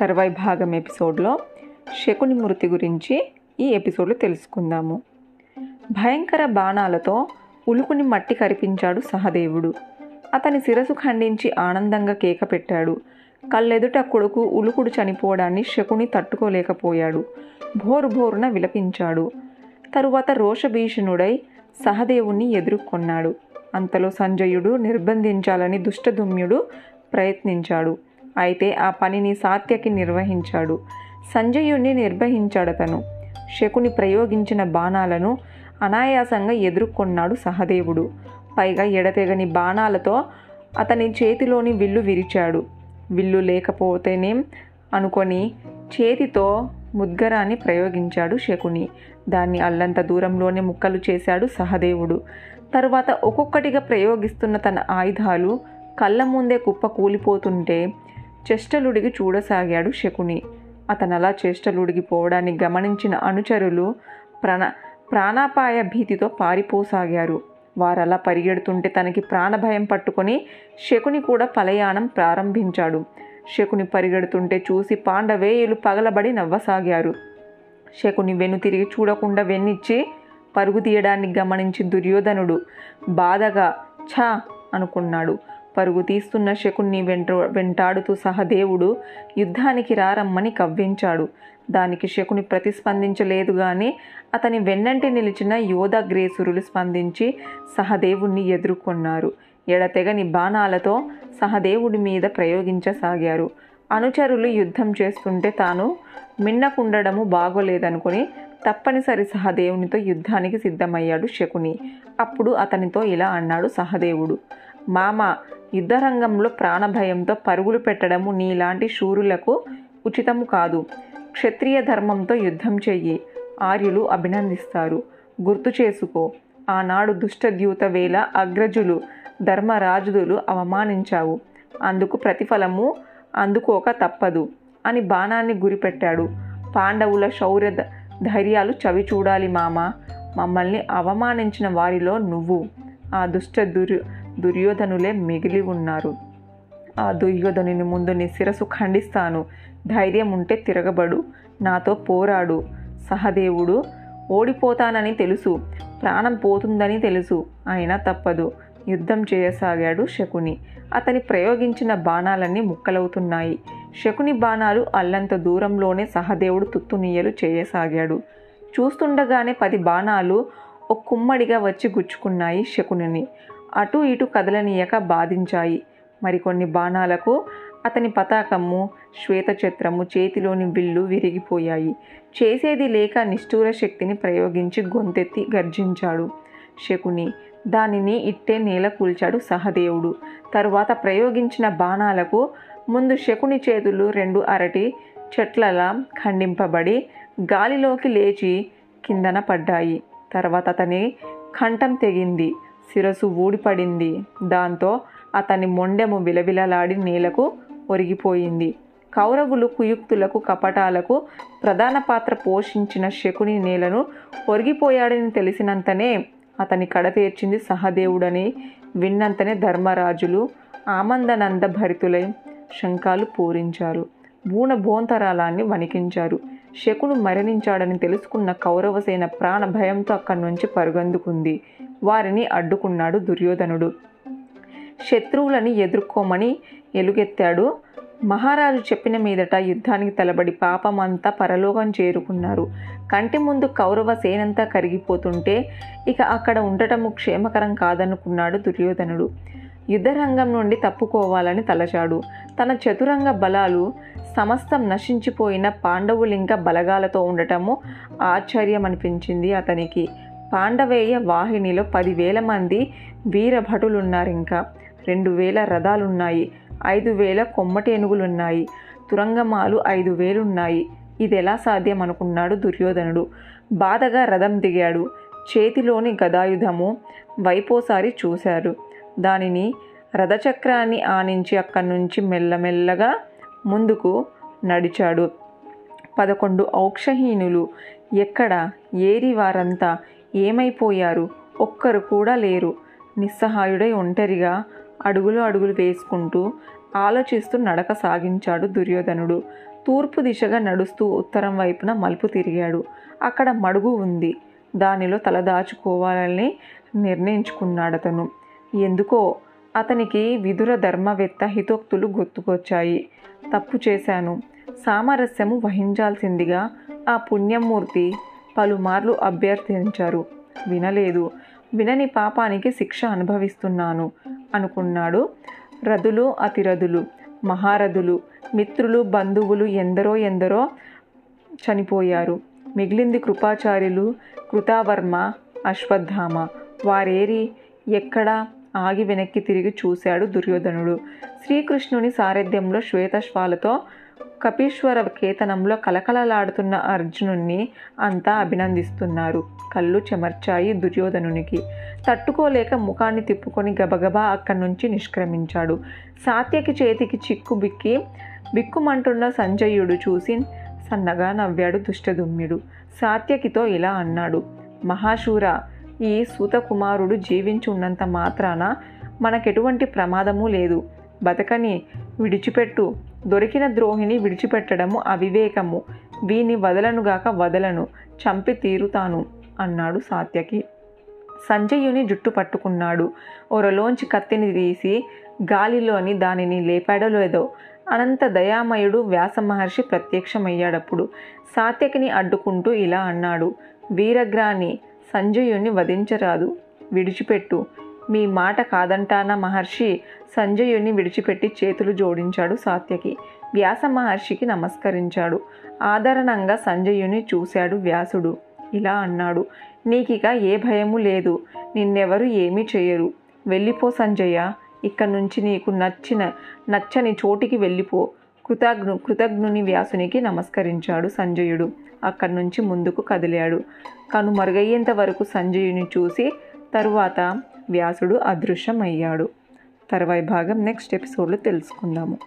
తర్వాయి భాగం ఎపిసోడ్లో శకుని మృతి గురించి ఈ ఎపిసోడ్లో తెలుసుకుందాము. భయంకర బాణాలతో ఉలుకుని మట్టి కరిపించాడు సహదేవుడు. అతని శిరసు ఖండించి ఆనందంగా కేక పెట్టాడు. కళ్ళెదుట కొడుకు ఉలుకుడు చనిపోవడాన్ని శకుని తట్టుకోలేకపోయాడు. భోరుభోరున విలపించాడు. తరువాత రోషభీషణుడై సహదేవుణ్ణి ఎదుర్కొన్నాడు. అంతలో సంజయుడు నిర్బంధించాలని దుష్టదుమ్యుడు ప్రయత్నించాడు. అయితే ఆ పనిని సాత్యకి నిర్వహించాడు. సంజయుణ్ణి నిర్వహించాడతను. శకుని ప్రయోగించిన బాణాలను అనాయాసంగా ఎదుర్కొన్నాడు సహదేవుడు. పైగా ఎడతెగని బాణాలతో అతని చేతిలోని విల్లు విరిచాడు. విల్లు లేకపోతేనేం అనుకొని చేతితో ముద్గరాన్ని ప్రయోగించాడు శకుని. దాన్ని అల్లంత దూరంలోనే ముక్కలు చేశాడు సహదేవుడు. తర్వాత ఒక్కొక్కటిగా ప్రయోగిస్తున్న తన ఆయుధాలు కళ్ళ ముందే కుప్ప కూలిపోతుంటే చేష్టలుడిగి చూడసాగాడు శకుని. అతనలా చేష్టలుడిగిపోవడాన్ని గమనించిన అనుచరులు ప్రాణాపాయ భీతితో పారిపోసాగారు. వారలా పరిగెడుతుంటే తనకి ప్రాణభయం పట్టుకొని శకుని కూడా పలయాణం ప్రారంభించాడు. శకుని పరిగెడుతుంటే చూసి పాండవేయులు పగలబడి నవ్వసాగారు. శకుని వెనుతిరిగి చూడకుండా వెన్నిచ్చి పరుగు తీయడాన్ని గమనించి దుర్యోధనుడు బాధగా ఛా అనుకున్నాడు. పరుగు తీస్తున్న శకుని వెంటాడుతూ సహదేవుడు యుద్ధానికి రారమ్మని కవ్వించాడు. దానికి శకుని ప్రతిస్పందించలేదు. కానీ అతని వెన్నంటి నిలిచిన యోధాగ్రేసురులు స్పందించి సహదేవుణ్ణి ఎదుర్కొన్నారు. ఎడతెగని బాణాలతో సహదేవుడి మీద ప్రయోగించసాగారు. అనుచరులు యుద్ధం చేస్తుంటే తాను మిన్నకుండడము బాగోలేదనుకుని తప్పనిసరి సహదేవునితో యుద్ధానికి సిద్ధమయ్యాడు శకుని. అప్పుడు అతనితో ఇలా అన్నాడు సహదేవుడు. మామ, యుద్ధరంగంలో ప్రాణభయంతో పరుగులు పెట్టడము నీలాంటి శూరులకు ఉచితము కాదు. క్షత్రియ ధర్మంతో యుద్ధం చెయ్యి. ఆర్యులు అభినందిస్తారు. గుర్తు చేసుకో, ఆనాడు దుష్టద్యూత వేళ అగ్రజులు ధర్మరాజుదులు అవమానించావు. అందుకు ప్రతిఫలము అందుకోక తప్పదు అని బాణాన్ని గురిపెట్టాడు. పాండవుల శౌర్య ధైర్యాలు చవి చూడాలి మామ. మమ్మల్ని అవమానించిన వారిలో నువ్వు, ఆ దుష్ట దుర్యోధనులే మిగిలి ఉన్నారు. ఆ దుర్యోధనుని ముందు నీ శిరసు ఖండిస్తాను. ధైర్యం ఉంటే తిరగబడు, నాతో పోరాడు. సహదేవుడు, ఓడిపోతానని తెలుసు, ప్రాణం పోతుందని తెలుసు, అయినా తప్పదు. యుద్ధం చేయసాగాడు శకుని. అతని ప్రయోగించిన బాణాలన్నీ ముక్కలవుతున్నాయి. శకుని బాణాలు అల్లంత దూరంలోనే సహదేవుడు తుత్తునీయలు చేయసాగాడు. చూస్తుండగానే 10 బాణాలు ఒక కుమ్మడిగా వచ్చి గుచ్చుకున్నాయి శకునిని. అటు ఇటు కదలనీయక బాధించాయి. మరికొన్ని బాణాలకు అతని పతాకము, శ్వేతఛత్రము, చేతిలోని విల్లు విరిగిపోయాయి. చేసేది లేక నిష్ఠూర శక్తిని ప్రయోగించి గొంతెత్తి గర్జించాడు శకుని. దానిని ఇట్టే నేల కూల్చాడు సహదేవుడు. తరువాత ప్రయోగించిన బాణాలకు ముందు శకుని చేతులు 2 అరటి చెట్లలా ఖండింపబడి గాలిలోకి లేచి కిందన పడ్డాయి. తర్వాత అతని కంఠం తెగింది, శిరసు ఊడిపడింది. దాంతో అతని మొండెము విలవిలలాడి నేలకు ఒరిగిపోయింది. కౌరవులు కుయుక్తులకు, కపటాలకు ప్రధాన పాత్ర పోషించిన శకుని నేలను ఒరిగిపోయాడని తెలిసినంతనే, అతని కడ తీర్చింది సహదేవుడని విన్నంతనే ధర్మరాజులు ఆనందానంద భరితులై శంఖాలు పూరించారు. బూన భోంతరాలాన్ని వణికించారు. శకుని మరణించాడని తెలుసుకున్న కౌరవసేన ప్రాణ భయంతో అక్కడి నుంచి పరుగందుకుంది. వారిని అడ్డుకున్నాడు దుర్యోధనుడు. శత్రువులని ఎదుర్కోమని ఎలుగెత్తాడు. మహారాజు చెప్పిన మీదట యుద్ధానికి తలబడి పాపమంతా పరలోకం చేరుకున్నారు. కంటి ముందు కౌరవ సేనంతా కరిగిపోతుంటే ఇక అక్కడ ఉండటము క్షేమకరం కాదనుకున్నాడు దుర్యోధనుడు. యుద్ధరంగం నుండి తప్పుకోవాలని తలచాడు. తన చతురంగ బలాలు సమస్తం నశించిపోయిన పాండవులింక బలగాలతో ఉండటము ఆశ్చర్యమనిపించింది అతనికి. పాండవేయ వాహినిలో 10,000 మంది వీరభటులున్నారు. ఇంకా 2,000 రథాలున్నాయి. 5,000 కొమ్మటేనుగులున్నాయి. తురంగమాలు 5,000ఉన్నాయి. ఇది ఎలా సాధ్యం అనుకున్నాడు దుర్యోధనుడు. బాధగా రథం దిగాడు. చేతిలోని గదాయుధము వైపోసారి చూశారు. దానిని రథచక్రాన్ని ఆనించి అక్కడి నుంచి మెల్లమెల్లగా ముందుకు నడిచాడు. 11 ఔక్షహీనులు ఎక్కడ ఏరి వారంతా ఏమైపోయారు? ఒక్కరు కూడా లేరు. నిస్సహాయుడై ఒంటరిగా అడుగులు వేసుకుంటూ ఆలోచిస్తూ నడక సాగించాడు దుర్యోధనుడు. తూర్పు దిశగా నడుస్తూ ఉత్తరం వైపున మలుపు తిరిగాడు. అక్కడ మడుగు ఉంది. దానిలో తలదాచుకోవాలని నిర్ణయించుకున్నాడతను. ఎందుకో అతనికి విదుర ధర్మవేత్త హితోక్తులు గుర్తుకొచ్చాయి. తప్పు చేశాను, సామరస్యము వహించాల్సిందిగా ఆ పుణ్యమూర్తి పలుమార్లు అభ్యర్థించారు. వినలేదు. వినని పాపానికి శిక్ష అనుభవిస్తున్నాను అనుకున్నాడు. రథులు, అతిరథులు, మహారథులు, మిత్రులు, బంధువులు ఎందరో చనిపోయారు. మిగిలింది కృపాచార్యులు, కృతావర్మ, అశ్వత్థామ. వారేరి ఎక్కడా ఆగి వెనక్కి తిరిగి చూశాడు దుర్యోధనుడు. శ్రీకృష్ణుని సారథ్యంలో శ్వేతశ్వాలతో కపీశ్వర కేతనంలో కలకలలాడుతున్న అర్జునుణ్ణి అంతా అభినందిస్తున్నారు. కళ్ళు చెమర్చాయి దుర్యోధనునికి. తట్టుకోలేక ముఖాన్ని తిప్పుకొని గబగబా అక్కడి నుంచి నిష్క్రమించాడు. సాత్యకి చేతికి బిక్కుమంటున్న సంజయుడు చూసి సన్నగా నవ్వాడు దుష్టదుమ్యుడు. సాత్యకితో ఇలా అన్నాడు. మహాశూర, ఈ సూతకుమారుడు జీవించి ఉన్నంత మాత్రాన మనకెటువంటి ప్రమాదము లేదు. బతకని విడిచిపెట్టు. దొరికిన ద్రోహిని విడిచిపెట్టడము అవివేకము. వీని వదలనుగాక వదలను, చంపి తీరుతాను అన్నాడు సాత్యకి. సంజయుని జుట్టు పట్టుకున్నాడు. ఒరలోంచి కత్తిని తీసి గాలిలోని దానిని లేపాడో లేదో అనంత దయామయుడు వ్యాసమహర్షి ప్రత్యక్షమయ్యాడప్పుడు సాత్యకిని అడ్డుకుంటూ ఇలా అన్నాడు. వీరగ్రాని, సంజయుని వధించరాదు, విడిచిపెట్టు. మీ మాట కాదంటానా మహర్షి? సంజయుని విడిచిపెట్టి చేతులు జోడించాడు సాత్యకి. వ్యాస మహర్షికి నమస్కరించాడు. ఆదరణంగా సంజయుని చూశాడు వ్యాసుడు. ఇలా అన్నాడు. నీకిక ఏ భయము లేదు. నిన్నెవరు ఏమీ చేయరు. వెళ్ళిపో సంజయ. ఇక్కడి నుంచి నీకు నచ్చని చోటికి వెళ్ళిపో. కృతజ్ఞుని వ్యాసునికి నమస్కరించాడు సంజయుడు. అక్కడి నుంచి ముందుకు కదిలాడు. కనుమరుగయ్యేంత వరకు సంజయుని చూసి తరువాత వ్యాసుడు అదృశ్యమయ్యాడు. తర్వాయి భాగం నెక్స్ట్ ఎపిసోడ్లో తెలుసుకుందాము.